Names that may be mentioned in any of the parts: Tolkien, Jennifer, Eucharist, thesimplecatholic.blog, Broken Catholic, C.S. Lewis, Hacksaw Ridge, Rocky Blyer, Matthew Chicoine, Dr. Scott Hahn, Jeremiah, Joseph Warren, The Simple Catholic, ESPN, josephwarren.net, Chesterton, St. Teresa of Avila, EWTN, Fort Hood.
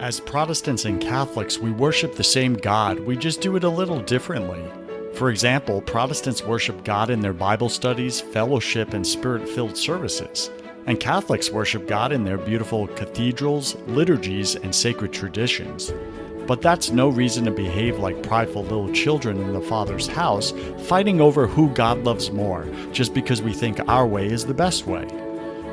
As Protestants and Catholics, we worship the same God, we just do it a little differently. For example, Protestants worship God in their Bible studies, fellowship, and spirit-filled services, and Catholics worship God in their beautiful cathedrals, liturgies, and sacred traditions. But that's no reason to behave like prideful little children in the Father's house, fighting over who God loves more, just because we think our way is the best way.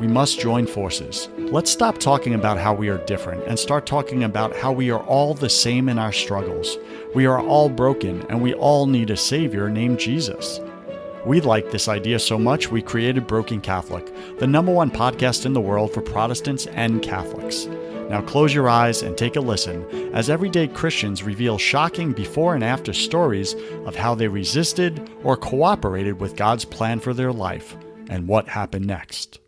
We must join forces. Let's stop talking about how we are different and start talking about how we are all the same in our struggles. We are all broken and we all need a Savior named Jesus. We like this idea so much we created Broken Catholic, the #1 podcast in the world for Protestants and Catholics. Now close your eyes and take a listen as everyday Christians reveal shocking before and after stories of how they resisted or cooperated with God's plan for their life and what happened next.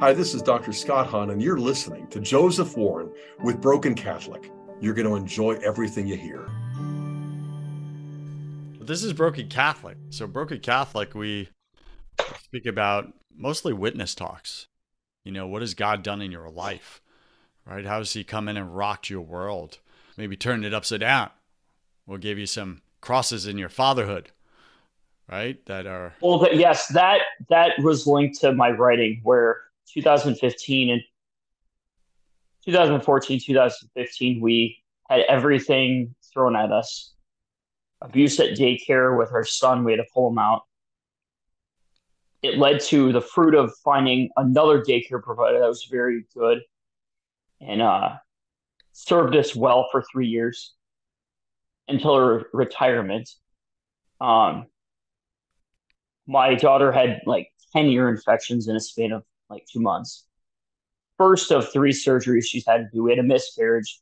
Hi, this is Dr. Scott Hahn, and you're listening to Joseph Warren with Broken Catholic. You're going to enjoy everything you hear. This is Broken Catholic. So Broken Catholic, we speak about mostly witness talks. You know, what has God done in your life, right? How has he come in and rocked your world? Maybe turned it upside down. We'll give you some crosses in your fatherhood. Right? That are... Well, yes, that was linked to my writing where 2015 and 2014, 2015, we had everything thrown at us. Abuse at daycare with our son, we had to pull him out. It led to the fruit of finding another daycare provider that was very good and served us well for 3 years until her retirement. My daughter had like 10 ear infections in a span of like 2 months. First of 3 surgeries she's had to do. We had a miscarriage.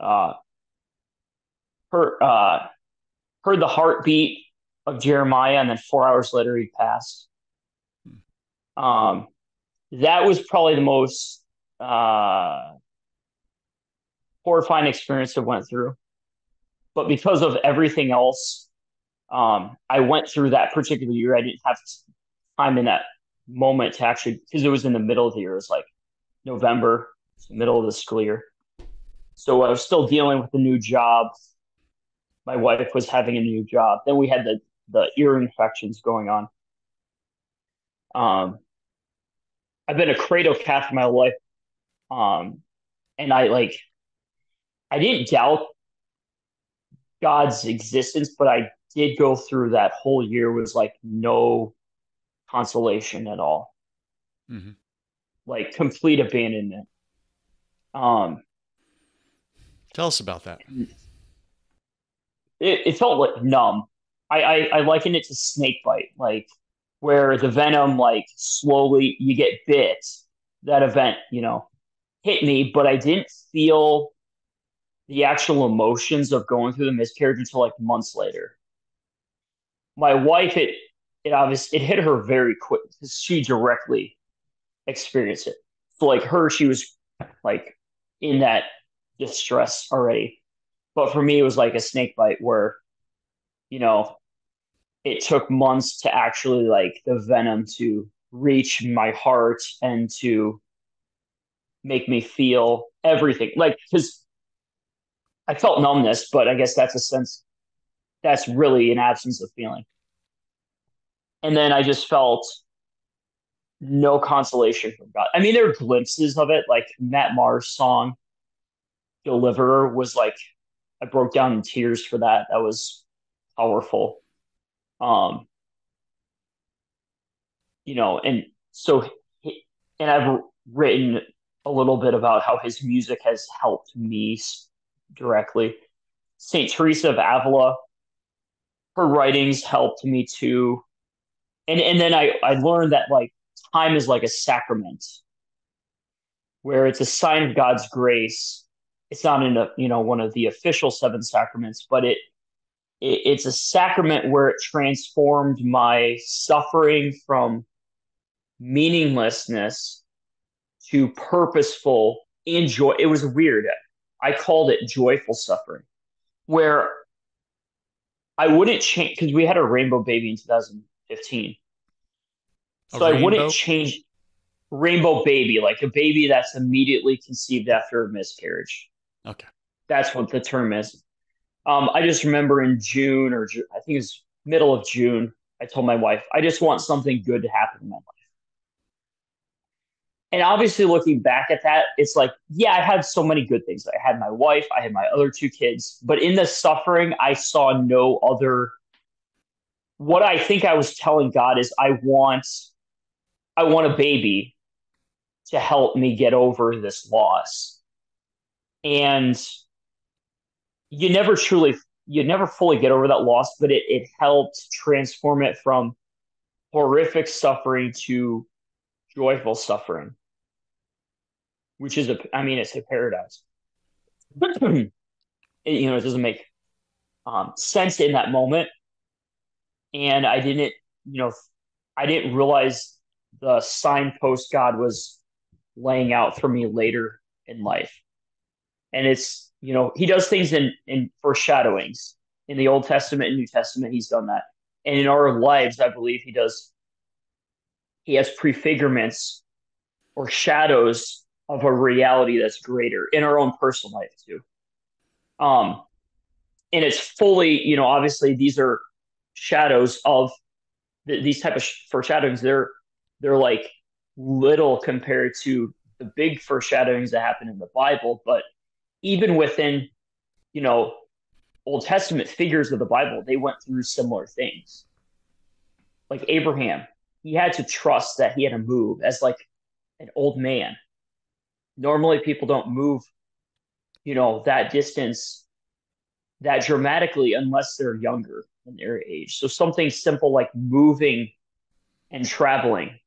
Heard the heartbeat of Jeremiah, and then 4 hours later he passed. That was probably the most horrifying experience I went through. But because of everything else, I went through that particular year. I didn't have time in that moment to actually, because it was in the middle of the year. It was like November, middle of the school year. So I was still dealing with the new job. My wife was having a new job. Then we had the ear infections going on. I've been a credo Catholic my life. And I didn't doubt God's existence, but I did go through that whole year was like no consolation at all. Mm-hmm. Like complete abandonment. Tell us about that. It felt like numb. I liken it to snake bite, like where the venom, like slowly you get bit. That event, hit me, but I didn't feel the actual emotions of going through the miscarriage until like months later. My wife, it obviously, it hit her very quick because she directly experienced it. So like her, she was like in that distress already. But for me, it was like a snake bite where, it took months to actually like the venom to reach my heart and to make me feel everything. Like, because I felt numbness, but I guess that's a sense. That's really an absence of feeling. And then I just felt no consolation from God. I mean, there were glimpses of it. Like Matt Maher's song, Deliverer, was like, I broke down in tears for that. That was powerful. And I've written a little bit about how his music has helped me directly. St. Teresa of Avila, her writings helped me too. And then I learned that like time is like a sacrament where it's a sign of God's grace. It's not in one of the official 7 sacraments, but it It's a sacrament where it transformed my suffering from meaninglessness to purposeful enjoy. It was weird. I called it joyful suffering, where I wouldn't change, because we had a rainbow baby in 2015. So I wouldn't change rainbow baby, like a baby that's immediately conceived after a miscarriage. Okay. That's what the term is. I just remember in June, or I think it was middle of June, I told my wife, I just want something good to happen in my life. And obviously looking back at that, it's like, yeah, I had so many good things. I had my wife, I had my other two kids, but in the suffering, I saw no other. What I think I was telling God is I want a baby to help me get over this loss. And you never fully get over that loss, but it helped transform it from horrific suffering to joyful suffering, which is it's a paradise. It doesn't make sense in that moment. And I didn't realize the signpost God was laying out for me later in life. And it's, he does things in foreshadowings. In the Old Testament and New Testament, he's done that. And in our lives, I believe he has prefigurements or shadows of a reality that's greater in our own personal life too. And it's fully, obviously these are shadows of these type of foreshadowings. They're like little compared to the big foreshadowings that happen in the Bible. But even within, Old Testament figures of the Bible, they went through similar things. Like Abraham, he had to trust that he had to move as like an old man. Normally people don't move, that distance that dramatically unless they're younger in their age. So something simple like moving and traveling,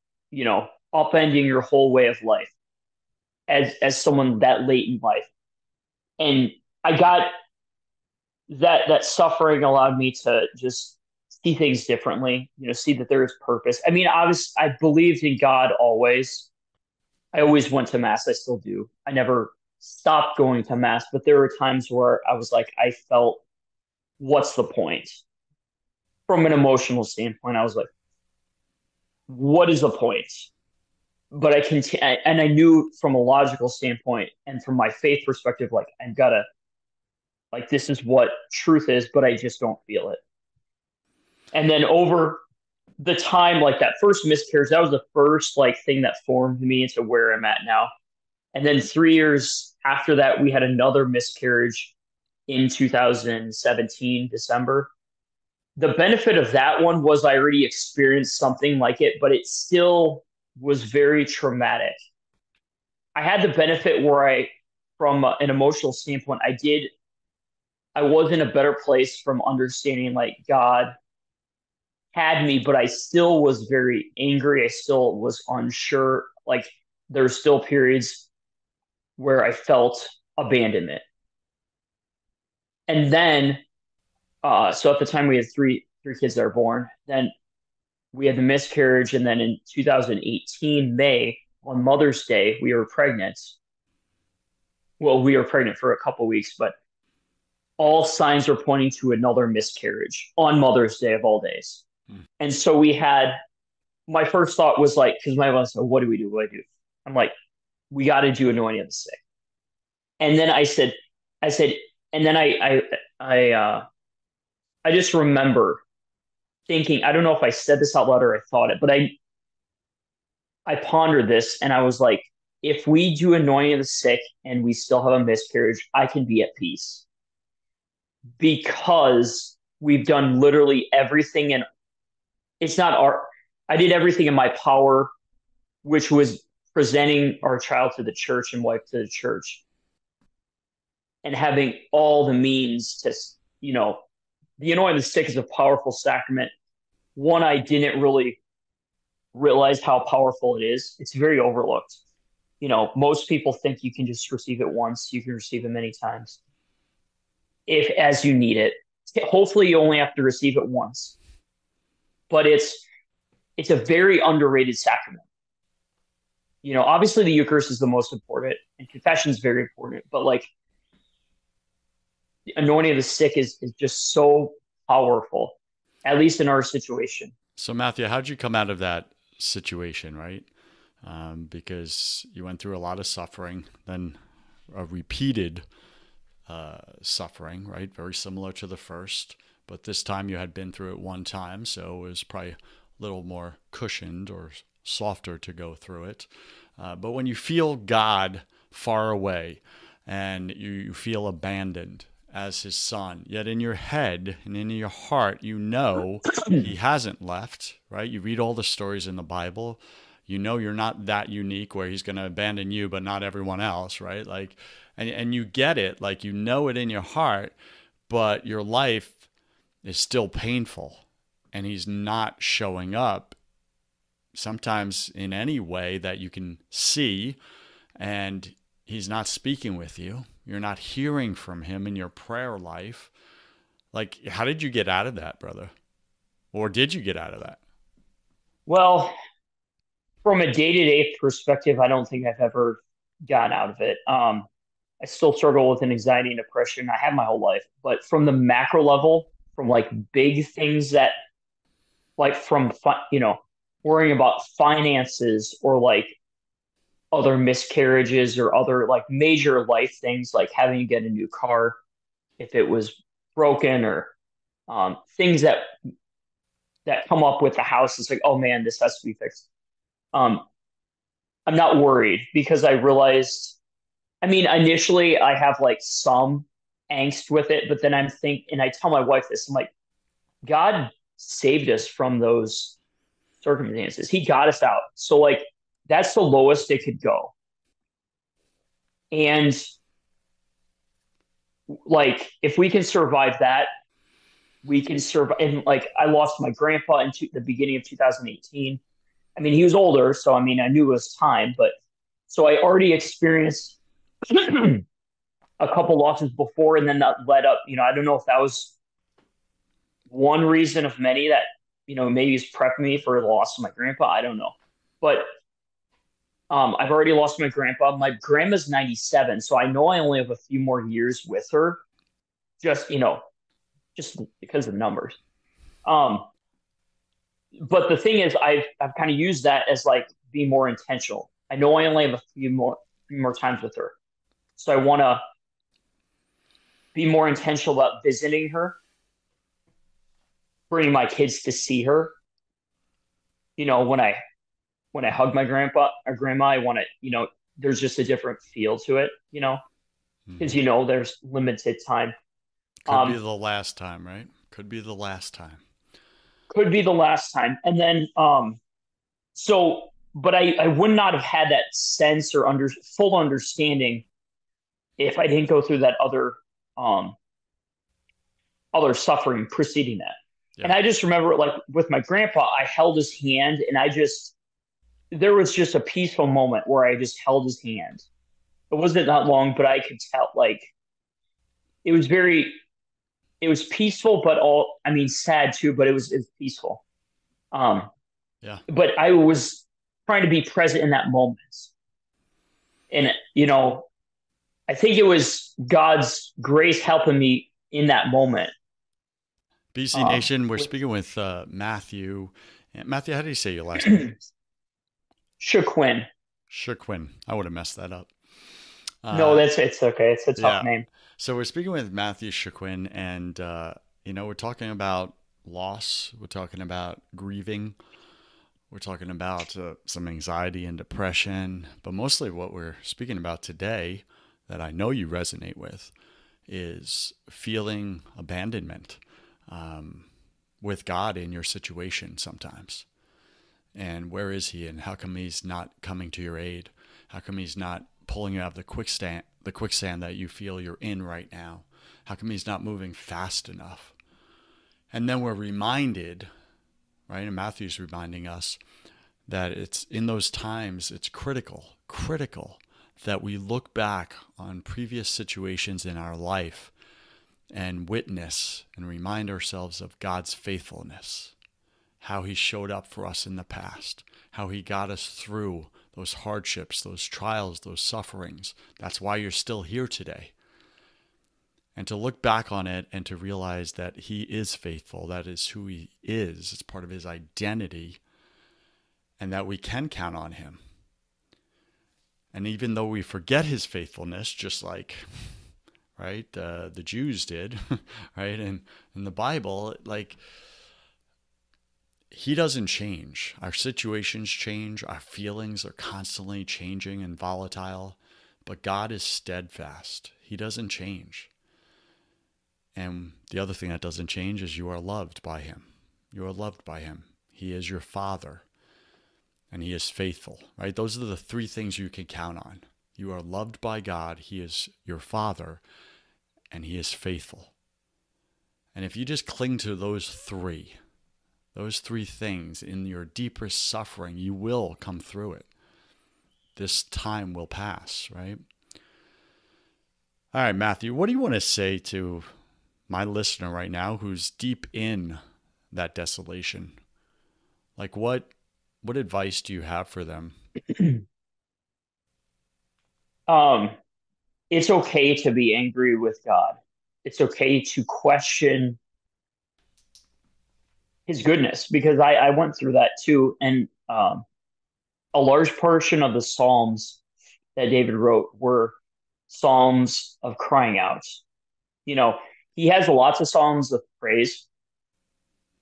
upending your whole way of life as someone that late in life. And I got that suffering allowed me to just see things differently, see that there is purpose. I believed in God always. I always went to mass. I still do. I never stopped going to mass, but there were times where I was like, I felt, what's the point? From an emotional standpoint, I was like, what is the point? But I and I knew from a logical standpoint and from my faith perspective, like I've got to, like this is what truth is, but I just don't feel it. And then over the time, like that first miscarriage, that was the first like thing that formed me into where I'm at now. And then 3 years after that, we had another miscarriage in 2017, December. The benefit of that one was I already experienced something like it, but it still was very traumatic. I had the benefit where from an emotional standpoint, I was in a better place from understanding like God had me, but I still was very angry. I still was unsure. Like there's still periods where I felt abandonment. And then, so at the time we had three kids that were born, then we had the miscarriage. And then in 2018, May, on Mother's Day, we were pregnant. Well, we were pregnant for a couple of weeks, but all signs were pointing to another miscarriage on Mother's Day of all days. Mm. And so my first thought was like, because my mom said, what do we do? What do I do? I'm like, we got to do anointing of the sick. And then I just remember thinking, I don't know if I said this out loud or I thought it, but I pondered this and I was like, if we do anointing of the sick and we still have a miscarriage, I can be at peace because we've done literally everything. And it's not I did everything in my power, which was presenting our child to the church and wife to the church and having all the means to, the anointing of the sick is a powerful sacrament. One, I didn't really realize how powerful it is. It's very overlooked. Most people think you can just receive it once. You can receive it many times if as you need it. hopefully you only have to receive it once. But it's a very underrated sacrament. You know, obviously the Eucharist is the most important, and confession is very important, but like the anointing of the sick is just so powerful, at least in our situation. So Matthew, how'd you come out of that situation, right? Because you went through a lot of suffering, then a repeated suffering, right? Very similar to the first, but this time you had been through it one time, so it was probably a little more cushioned or softer to go through it. But when you feel God far away and you feel abandoned as his son, yet in your head and in your heart, you know he hasn't left, right? You read all the stories in the Bible. You know you're not that unique where he's going to abandon you, but not everyone else, right? Like, and you get it, like you know it in your heart, but your life is still painful and he's not showing up sometimes in any way that you can see, and he's not speaking with you. You're not hearing from him in your prayer life. Like, how did you get out of that, brother? Or did you get out of that? Well, from a day-to-day perspective, I don't think I've ever gotten out of it. I still struggle with anxiety and depression. I have my whole life, but from the macro level, from like big things that like from, you know, worrying about finances or like other miscarriages or other like major life things, like having to get a new car if it was broken, or things that come up with the house. It's like, oh man, this has to be fixed. I'm not worried because I realized, I mean, initially I have like some angst with it, but then I'm thinking, and I tell my wife this, I'm like, God saved us from those circumstances. He got us out. So like, that's the lowest it could go. And like, if we can survive that, we can survive. And like, I lost my grandpa in the beginning of 2018. I mean, he was older, so I mean, I knew it was time, but so I already experienced a couple losses before, and then that led up, you know, I don't know if that was one reason of many that, you know, maybe he's prepped me for the loss of my grandpa. I don't know. But I've already lost my grandpa. My grandma's 97, so I know I only have a few more years with her, just, you know, just because of numbers. But the thing is, I've kind of used that as like being more intentional. I know I only have a few more times with her, so I want to be more intentional about visiting her, bringing my kids to see her. You know, when I hug my grandpa or grandma, I want to, you know, there's just a different feel to it, you know, because you know there's limited time. Could be the last time, right? Could be the last time. Could be the last time. And then, but I would not have had that sense or full understanding if I didn't go through that other suffering preceding that. Yeah. And I just remember, like with my grandpa, I held his hand, and there was just a peaceful moment where I just held his hand. It wasn't that long, but I could tell, like, it was peaceful, but sad too, but it was peaceful. Yeah. But I was trying to be present in that moment. And, you know, I think it was God's grace helping me in that moment. BC Nation, we're speaking with Matthew. Matthew, how do you say your last name? Chicoine. Chicoine. I would have messed that up. No, it's okay. It's a tough name. So we're speaking with Matthew Chicoine, and, you know, we're talking about loss. We're talking about grieving. We're talking about some anxiety and depression. But mostly what we're speaking about today that I know you resonate with is feeling abandonment with God in your situation sometimes. And where is he? And how come he's not coming to your aid? How come he's not pulling you out of the quicksand that you feel you're in right now? How come he's not moving fast enough? And then we're reminded, right? And Matthew's reminding us that it's in those times, it's critical that we look back on previous situations in our life and witness and remind ourselves of God's faithfulness, how he showed up for us in the past, how he got us through those hardships, those trials, those sufferings. That's why you're still here today. And to look back on it and to realize that he is faithful, that is who he is, it's part of his identity, and that we can count on him. And even though we forget his faithfulness, just like the Jews did, right? And in the Bible, like, he doesn't change. Our situations change. Our feelings are constantly changing and volatile, but God is steadfast. He doesn't change. And the other thing that doesn't change is you are loved by him. You are loved by him. He is your Father, and he is faithful, right? Those are the three things you can count on. You are loved by God, he is your Father, and he is faithful. And if you just cling to those three things in your deepest suffering, you will come through it. This time will pass, right? All right, Matthew, what do you want to say to my listener right now who's deep in that desolation? Like, what advice do you have for them? It's okay to be angry with God. It's okay to question his goodness, because I went through that too. And a large portion of the Psalms that David wrote were Psalms of crying out. You know, he has lots of Psalms of praise,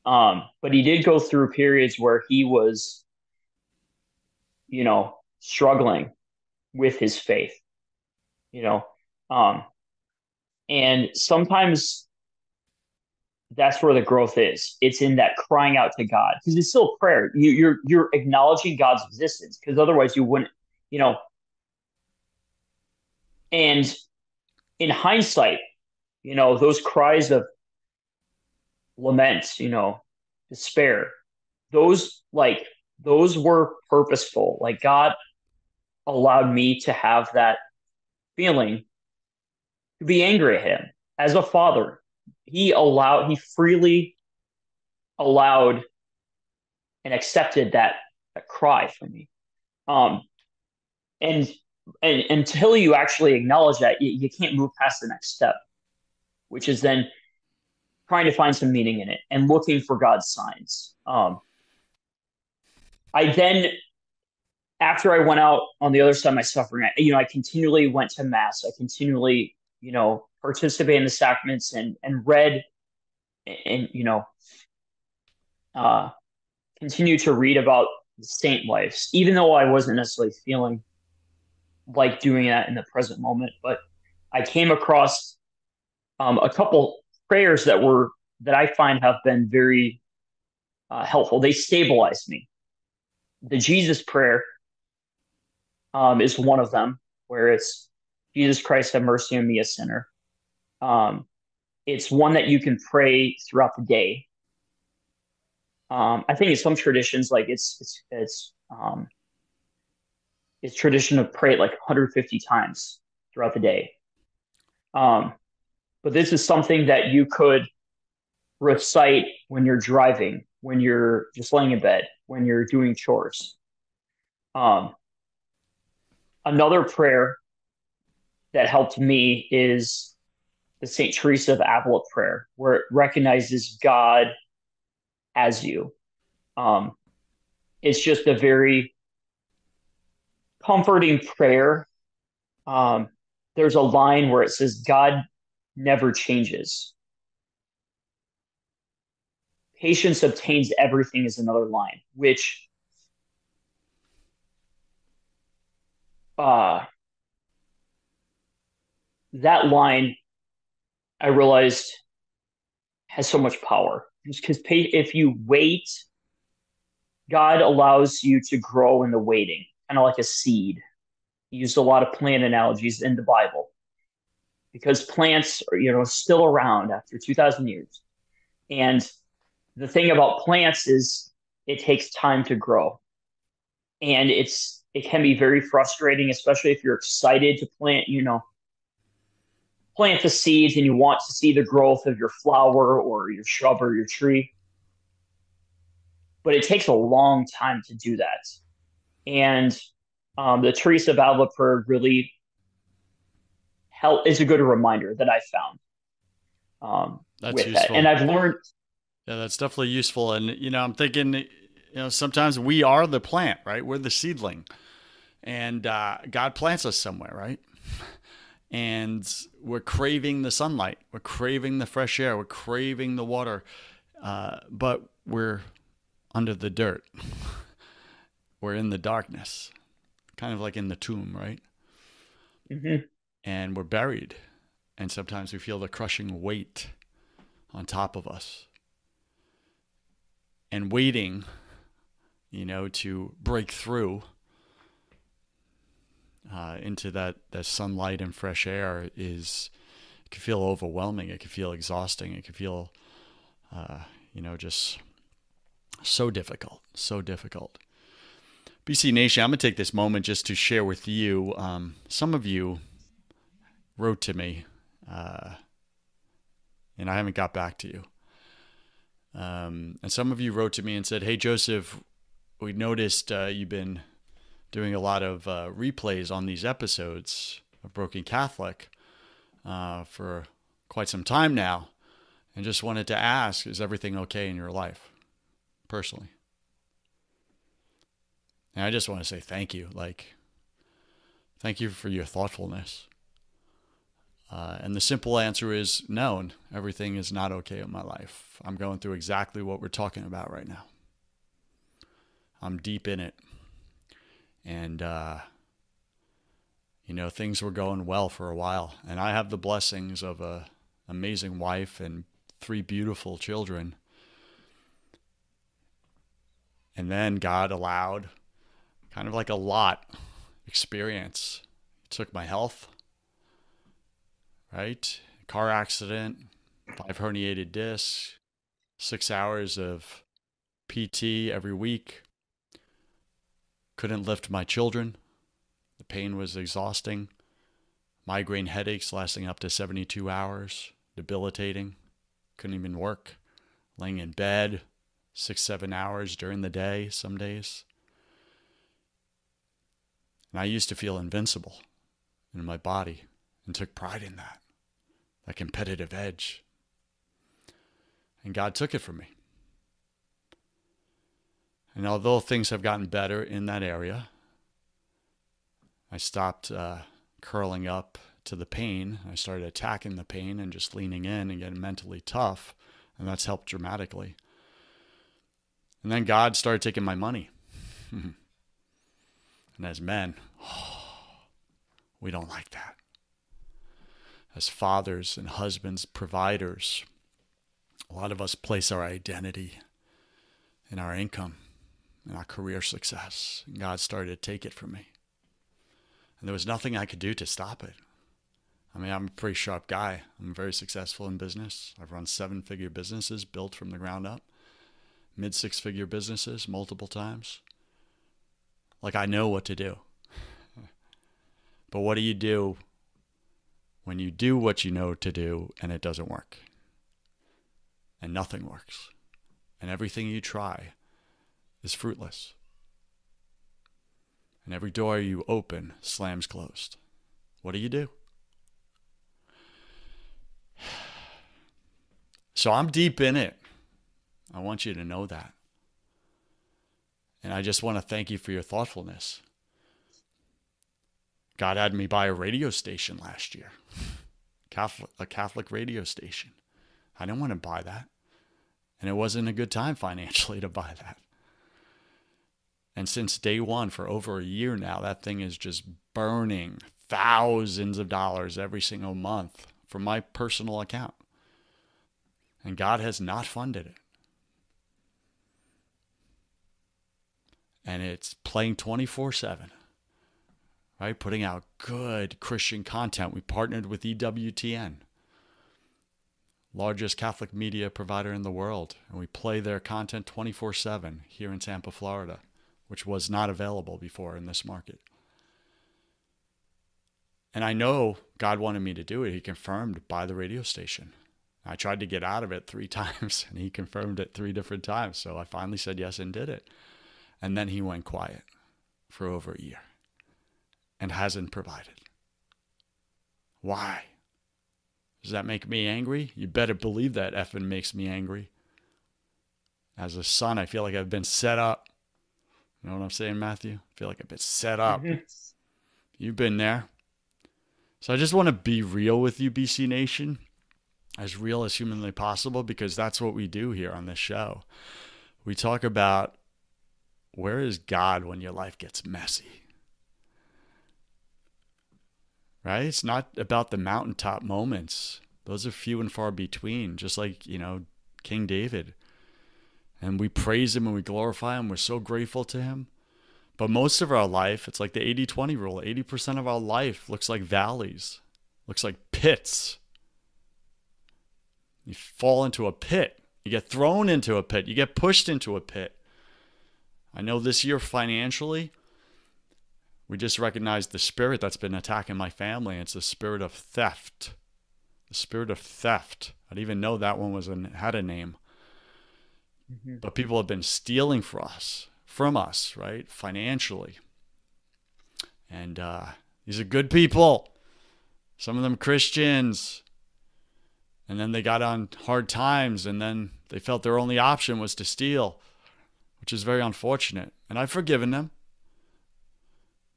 but he did go through periods where he was, you know, struggling with his faith, you know, and sometimes that's where the growth is. It's in that crying out to God, because it's still prayer. You're acknowledging God's existence, because otherwise you wouldn't, you know. And in hindsight, you know, those cries of lament, you know, despair, those were purposeful. Like, God allowed me to have that feeling, to be angry at him as a father. He freely allowed and accepted that cry from me. And until you actually acknowledge that, you can't move past the next step, which is then trying to find some meaning in it and looking for God's signs. After I went out on the other side of my suffering, I continually went to mass. I continually, you know, participated in the sacraments and read and, you know, continue to read about saint lives, even though I wasn't necessarily feeling like doing that in the present moment. But I came across a couple prayers that I find have been very helpful. They stabilized me. The Jesus prayer is one of them, where it's, Jesus Christ, have mercy on me, a sinner. It's one that you can pray throughout the day. I think in some traditions, like it's tradition to pray it like 150 times throughout the day. But this is something that you could recite when you're driving, when you're just laying in bed, when you're doing chores. Another prayer that helped me is the St. Teresa of Avila prayer, where it recognizes God as you. It's just a very comforting prayer. There's a line where it says, God never changes. Patience obtains everything is another line, which that line, I realized, has so much power. Just because if you wait, God allows you to grow in the waiting, kind of like a seed. He used a lot of plant analogies in the Bible, because plants are, you know, still around after 2,000 years. And the thing about plants is it takes time to grow, and it can be very frustrating, especially if you're excited to plant, you know, plant the seeds and you want to see the growth of your flower or your shrub or your tree. But it takes a long time to do that. And the Teresa of Avila prayer really is a good reminder that I found. That's useful. That. And I've learned. Yeah, that's definitely useful. And, you know, I'm thinking, you know, sometimes we are the plant, right? We're the seedling, and God plants us somewhere, right? And we're craving the sunlight. We're craving the fresh air. We're craving the water, but we're under the dirt. We're in the darkness, kind of like in the tomb, right? Mm-hmm. And we're buried. And sometimes we feel the crushing weight on top of us. And waiting, you know, to break through into that sunlight and fresh air can feel overwhelming. It can feel exhausting. It can feel, you know, just so difficult, so difficult. BC Nation, I'm going to take this moment just to share with you. Some of you wrote to me, and I haven't got back to you. And some of you wrote to me and said, "Hey, Joseph, we noticed you've been doing a lot of replays on these episodes of Broken Catholic for quite some time now, and just wanted to ask, is everything okay in your life, personally?" And I just want to say thank you. Like, thank you for your thoughtfulness. And the simple answer is no, everything is not okay in my life. I'm going through exactly what we're talking about right now. I'm deep in it. And, you know, things were going well for a while. And I have the blessings of an amazing wife and 3 beautiful children. And then God allowed kind of like a lot experience. He took my health, right? Car accident, 5 herniated discs, 6 hours of PT every week. Couldn't lift my children. The pain was exhausting. Migraine headaches lasting up to 72 hours, debilitating. Couldn't even work. Laying in bed 6-7 hours during the day some days. And I used to feel invincible in my body and took pride in that competitive edge. And God took it from me. And although things have gotten better in that area, I stopped curling up to the pain. I started attacking the pain and just leaning in and getting mentally tough. And that's helped dramatically. And then God started taking my money. And as men, we don't like that. As fathers and husbands, providers, a lot of us place our identity in our income, in our career success. And God started to take it from me. And there was nothing I could do to stop it. I mean, I'm a pretty sharp guy. I'm very successful in business. I've run 7-figure businesses built from the ground up, mid-6-figure businesses multiple times. Like, I know what to do. But what do you do when you do what you know to do and it doesn't work? And nothing works. And everything you try is fruitless. And every door you open slams closed. What do you do? So I'm deep in it. I want you to know that. And I just want to thank you for your thoughtfulness. God had me buy a radio station last year, a Catholic radio station. I didn't want to buy that. And it wasn't a good time financially to buy that. And since day one, for over a year now, that thing is just burning thousands of dollars every single month from my personal account. And God has not funded it. And it's playing 24/7, right? Putting out good Christian content. We partnered with EWTN. Largest Catholic media provider in the world. And we play their content 24/7 here in Tampa, Florida, which was not available before in this market. And I know God wanted me to do it. He confirmed by the radio station. I tried to get out of it 3 times, and he confirmed it 3 different times. So I finally said yes and did it. And then he went quiet for over a year and hasn't provided. Why? Does that make me angry? You better believe that effing makes me angry. As a son, I feel like I've been set up. You know what I'm saying, Matthew? I feel like I've been set up. You've been there. So I just want to be real with you, BC Nation, as real as humanly possible, because that's what we do here on this show. We talk about where is God when your life gets messy, right? It's not about the mountaintop moments. Those are few and far between, just like, you know, King David. And we praise him and we glorify him. We're so grateful to him. But most of our life, it's like the 80-20 rule. 80% of our life looks like valleys, looks like pits. You fall into a pit. You get thrown into a pit. You get pushed into a pit. I know this year financially, we just recognized the spirit that's been attacking my family. It's the spirit of theft. The spirit of theft. I didn't even know that one was had a name. Mm-hmm. But people have been stealing from us, right? Financially. And these are good people. Some of them Christians. And then they got on hard times, and then they felt their only option was to steal, which is very unfortunate. And I've forgiven them.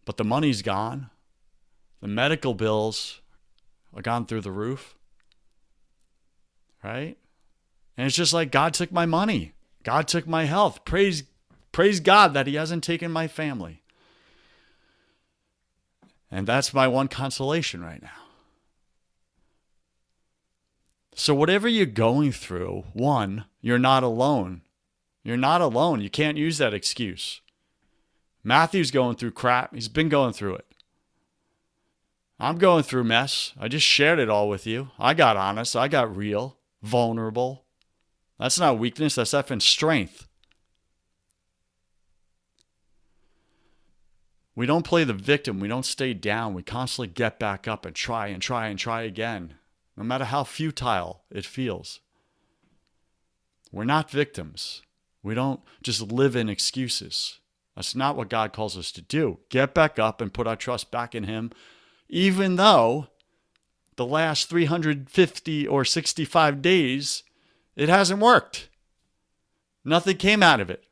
But the money's gone. The medical bills are gone through the roof. Right? And it's just like, God took my money. God took my health. Praise God that he hasn't taken my family. And that's my one consolation right now. So whatever you're going through, one, you're not alone. You're not alone. You can't use that excuse. Matthew's going through crap. He's been going through it. I'm going through mess. I just shared it all with you. I got honest. I got real. Vulnerable. That's not weakness. That's effing strength. We don't play the victim. We don't stay down. We constantly get back up and try again, no matter how futile it feels. We're not victims. We don't just live in excuses. That's not what God calls us to do. Get back up and put our trust back in him, even though the last 350 or 65 days, it hasn't worked. Nothing came out of it.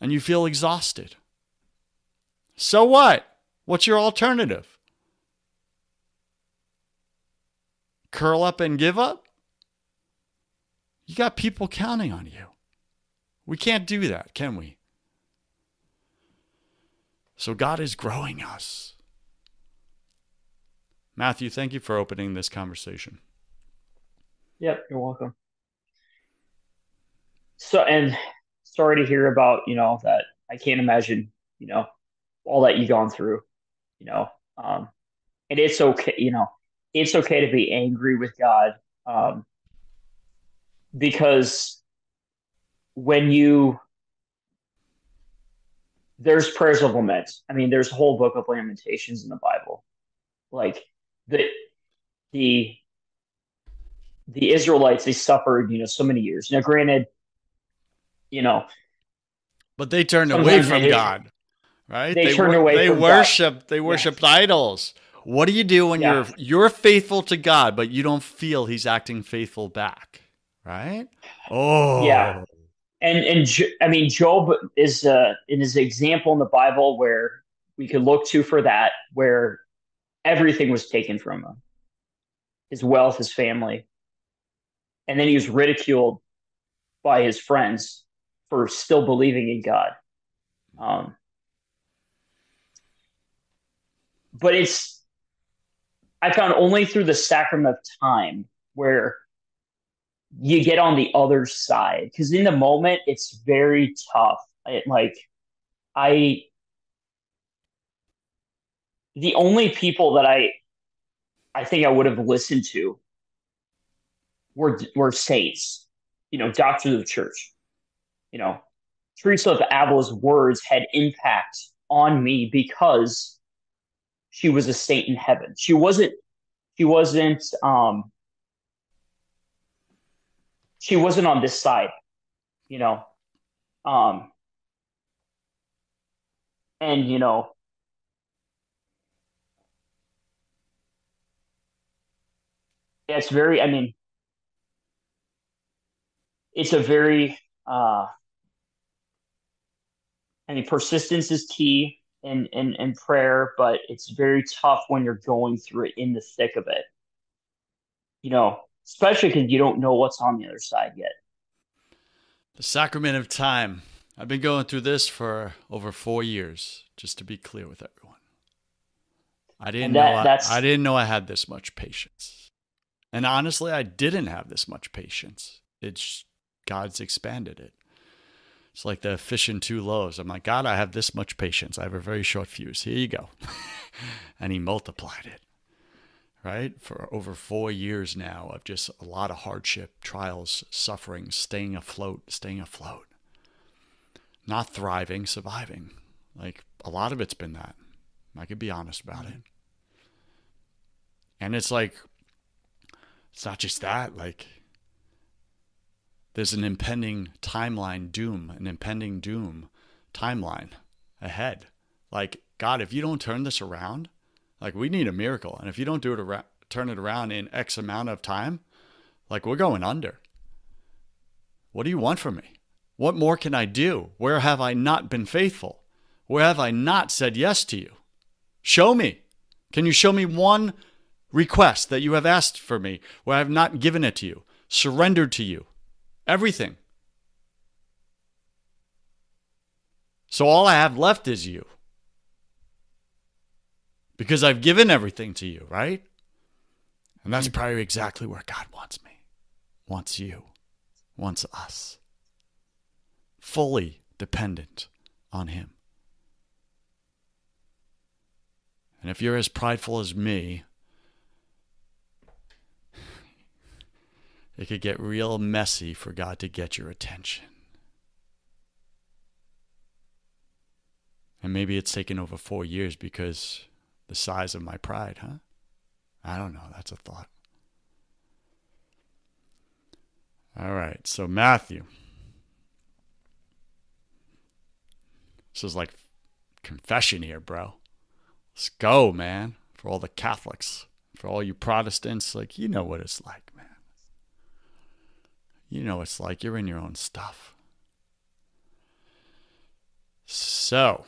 And you feel exhausted. So what? What's your alternative? Curl up and give up? You got people counting on you. We can't do that, can we? So God is growing us. Matthew, thank you for opening this conversation. Yep, you're welcome. So, and sorry to hear about, you know, that. I can't imagine, you know, all that you've gone through, you know, and it's okay, you know, it's okay to be angry with God, because when there's prayers of lament. I mean, there's a whole book of Lamentations in the Bible. Like the Israelites, they suffered, you know, so many years. Now, granted, you know, but they turned away from God. Right? They turned away. They worshipped idols. What do you do when you're faithful to God, but you don't feel he's acting faithful back? Right? Oh, yeah. And I mean, Job is in his example in the Bible where we could look to for that, where everything was taken from him, his wealth, his family, and then he was ridiculed by his friends for still believing in God. But I found only through the sacrament of time where you get on the other side. Because in the moment, it's very tough. The only people that I think I would have listened to were saints, you know, doctors of the church. You know, Teresa of Avila's words had impact on me because she was a saint in heaven. She wasn't on this side, you know. And, you know, it's very, I mean, it's a very, I mean, persistence is key in prayer, but it's very tough when you're going through it in the thick of it, you know, especially because you don't know what's on the other side yet. The sacrament of time. I've been going through this for over 4 years, just to be clear with everyone. I didn't know I had this much patience. And honestly, I didn't have this much patience. It's God's expanded it. It's like the fish in two loaves. I'm like, God, I have this much patience. I have a very short fuse. Here you go. And he multiplied it, right? For over 4 years now of just a lot of hardship, trials, suffering, staying afloat. Not thriving, surviving. Like, a lot of it's been that. I could be honest about it. And it's like, it's not just that, like, there's an impending doom timeline ahead. Like, God, if you don't turn this around, like, we need a miracle. And if you don't turn it around in X amount of time, like, we're going under. What do you want from me? What more can I do? Where have I not been faithful? Where have I not said yes to you? Show me. Can you show me one request that you have asked for me where I have not given it to you, surrendered to you, everything? So all I have left is you. Because I've given everything to you, right? And that's probably exactly where God wants me, wants you, wants us. Fully dependent on him. And if you're as prideful as me, it could get real messy for God to get your attention. And maybe it's taken over 4 years because the size of my pride, huh? I don't know. That's a thought. All right. So Matthew. This is like confession here, bro. Let's go, man. For all the Catholics, for all you Protestants, like, you know what it's like, man. You know it's like you're in your own stuff. So,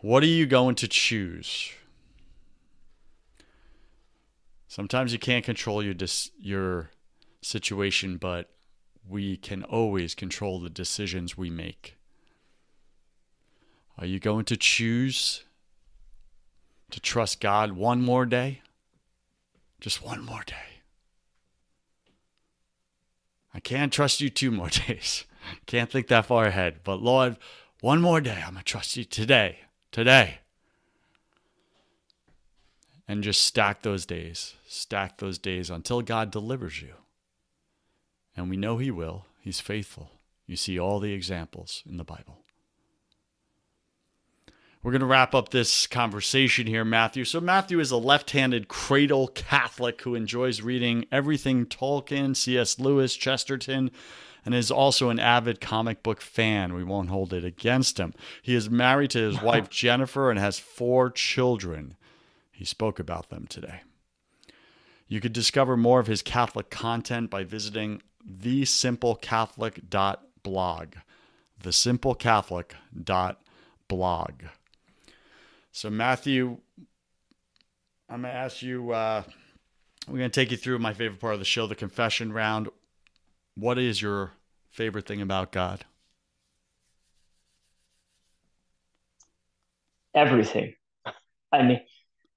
what are you going to choose? Sometimes you can't control your situation, but we can always control the decisions we make. Are you going to choose to trust God one more day? Just one more day. I can't trust you 2 more days. Can't think that far ahead. But Lord, one more day. I'm going to trust you today. Today. And just stack those days. Stack those days until God delivers you. And we know he will. He's faithful. You see all the examples in the Bible. We're going to wrap up this conversation here, Matthew. So Matthew is a left-handed cradle Catholic who enjoys reading everything Tolkien, C.S. Lewis, Chesterton, and is also an avid comic book fan. We won't hold it against him. He is married to his wife, Jennifer, and has 4 children. He spoke about them today. You could discover more of his Catholic content by visiting thesimplecatholic.blog. Thesimplecatholic.blog. So Matthew, I'm going to ask you, we're going to take you through my favorite part of the show, the confession round. What is your favorite thing about God? Everything. I mean.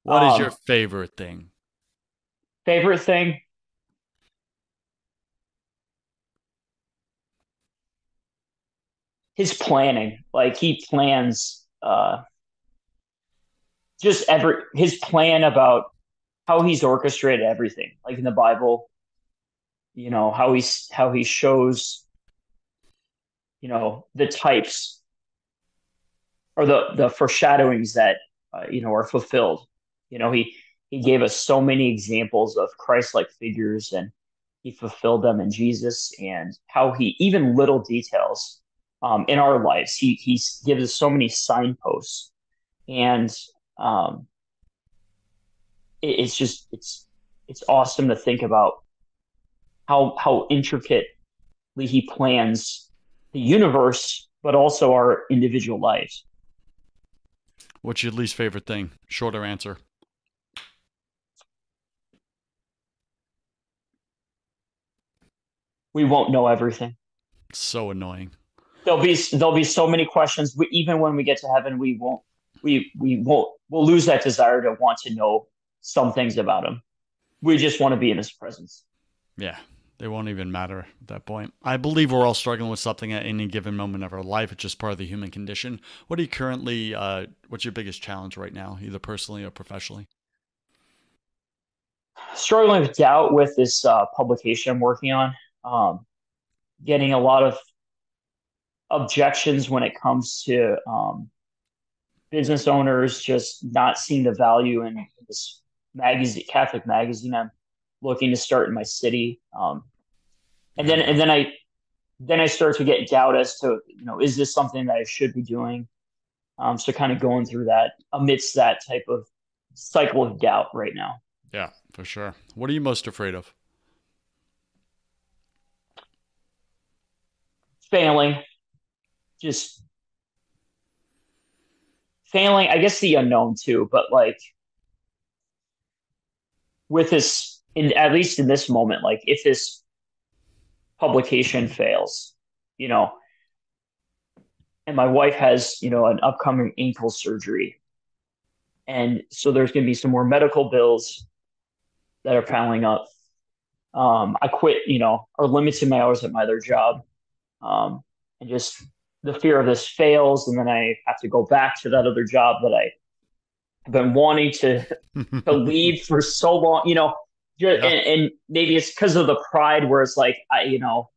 What is your favorite thing? Favorite thing? His planning. Like, he plans, his plan about how he's orchestrated everything, like in the Bible, you know, how he shows, you know, the types or the foreshadowings that, you know, are fulfilled. You know, he gave us so many examples of Christ-like figures, and he fulfilled them in Jesus, and how he, even little details in our lives, he gives us so many signposts. And it's just, it's awesome to think about how intricately he plans the universe, but also our individual lives. What's your least favorite thing? Shorter answer. We won't know everything. So annoying. There'll be so many questions. We, even when we get to heaven, we'll lose that desire to want to know some things about him. We just want to be in his presence. Yeah. They won't even matter at that point. I believe we're all struggling with something at any given moment of our life. It's just part of the human condition. What are you currently, what's your biggest challenge right now, either personally or professionally? Struggling with doubt with this publication I'm working on. Getting a lot of objections when it comes to business owners just not seeing the value in this magazine, Catholic magazine I'm looking to start in my city. And then I start to get doubt as to, you know, is this something that I should be doing? So kind of going through that amidst that type of cycle of doubt right now. Yeah, for sure. What are you most afraid of? Failing, I guess the unknown too, but like with this, at least in this moment, like if this publication fails, you know, and my wife has, you know, an upcoming ankle surgery. And so there's going to be some more medical bills that are piling up. I quit, you know, or limited my hours at my other job. And just the fear of this fails. And then I have to go back to that other job that I have been wanting to leave for so long, you know, just, yeah. And maybe it's because of the pride where it's like, I don't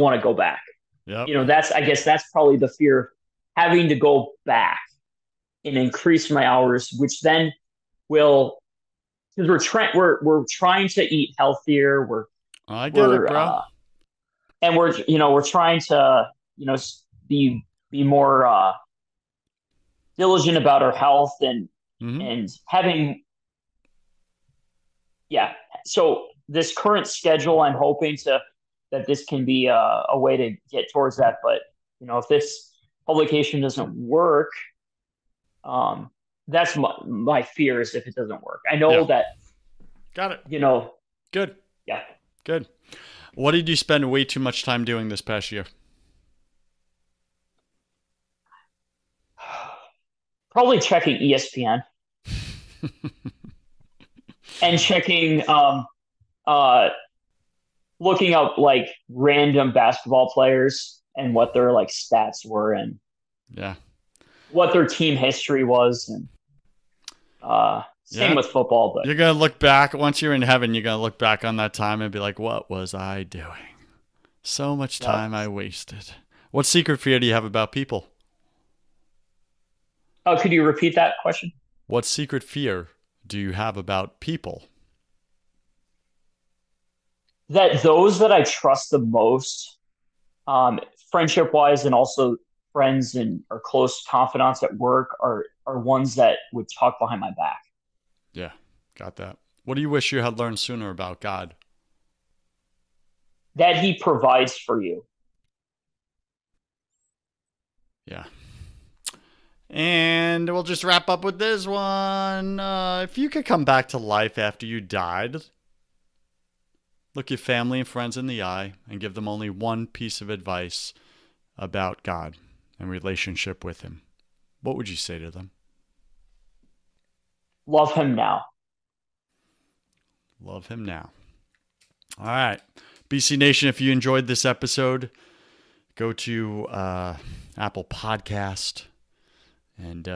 want to go back. Yep. You know, I guess that's probably the fear of having to go back and increase my hours, which then will, because we're trying to eat healthier. I get it, bro. And we're trying to, you know, be more diligent about our health and mm-hmm. and having, yeah. So this current schedule, I'm hoping that this can be a way to get towards that. But you know, if this publication doesn't work, that's my fear is if it doesn't work. I know that. Got it. You know. Good. Yeah. Good. What did you spend way too much time doing this past year? Probably checking ESPN and checking, looking up like random basketball players and what their like stats were and what their team history was. And, Same with football, but you're going to look back once you're in heaven, you're going to look back on that time and be like, what was I doing? So much time I wasted. What secret fear do you have about people? Oh, could you repeat that question? What secret fear do you have about people? That those that I trust the most, friendship wise, and also friends and or close confidants at work are ones that would talk behind my back. Yeah, got that. What do you wish you had learned sooner about God? That he provides for you. Yeah. And we'll just wrap up with this one. If you could come back to life after you died, look your family and friends in the eye and give them only one piece of advice about God and relationship with him, what would you say to them? Love him now. Love him now. All right. BC Nation, if you enjoyed this episode, go to Apple Podcast and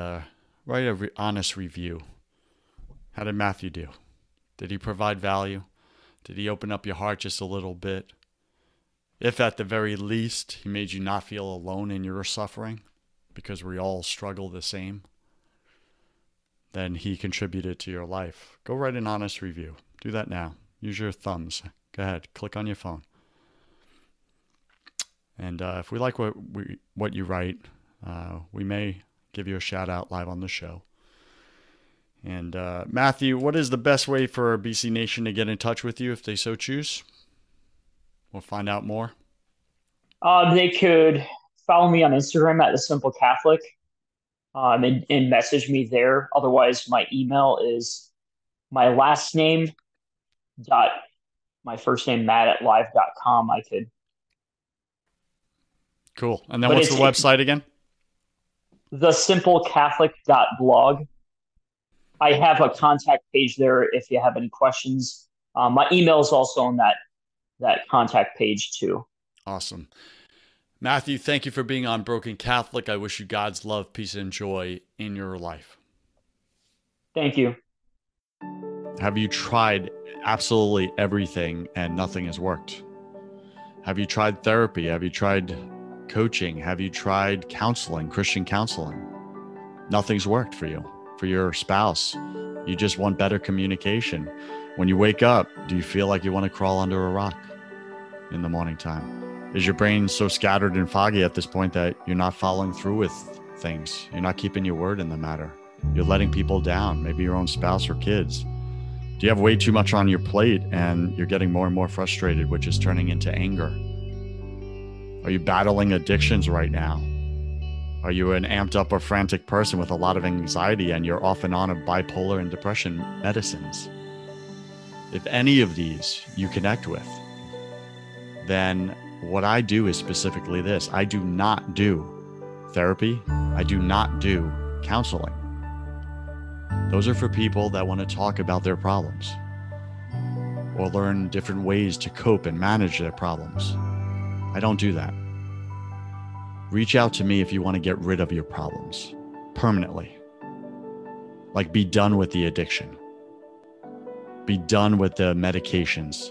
write a honest review. How did Matthew do? Did he provide value? Did he open up your heart just a little bit? If at the very least, he made you not feel alone in your suffering, because we all struggle the same. then he contributed to your life. Go write an honest review. Do that now. Use your thumbs. Go ahead. Click on your phone. And if we like what you write, we may give you a shout out live on the show. And Matthew, what is the best way for BC Nation to get in touch with you if they so choose? We'll find out more. They could follow me on Instagram at thesimplecatholic and message me there. Otherwise, my email is my last name dot my first name matt@live.com. I could. Cool. And then what's the website again? thesimplecatholic.blog. I have a contact page there if you have any questions. My email is also on that contact page too. Awesome. Matthew, thank you for being on Broken Catholic. I wish you God's love, peace, and joy in your life. Thank you. Have you tried absolutely everything and nothing has worked? Have you tried therapy? Have you tried coaching? Have you tried counseling, Christian counseling? Nothing's worked for you, for your spouse. You just want better communication. When you wake up, do you feel like you want to crawl under a rock in the morning time? Is your brain so scattered and foggy at this point that you're not following through with things? You're not keeping your word in the matter. You're letting people down, maybe your own spouse or kids. Do you have way too much on your plate and you're getting more and more frustrated, which is turning into anger? Are you battling addictions right now? Are you an amped up or frantic person with a lot of anxiety and you're off and on of bipolar and depression medicines? If any of these you connect with, then what I do is specifically this. I do not do therapy. I do not do counseling. Those are for people that want to talk about their problems or learn different ways to cope and manage their problems. I don't do that. Reach out to me if you want to get rid of your problems permanently. Like be done with the addiction. Be done with the medications.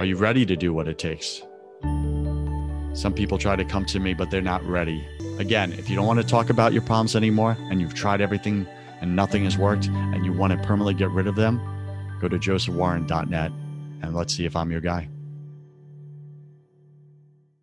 Are you ready to do what it takes? Some people try to come to me, but they're not ready. Again, if you don't want to talk about your problems anymore and you've tried everything and nothing has worked and you want to permanently get rid of them, go to josephwarren.net and let's see if I'm your guy.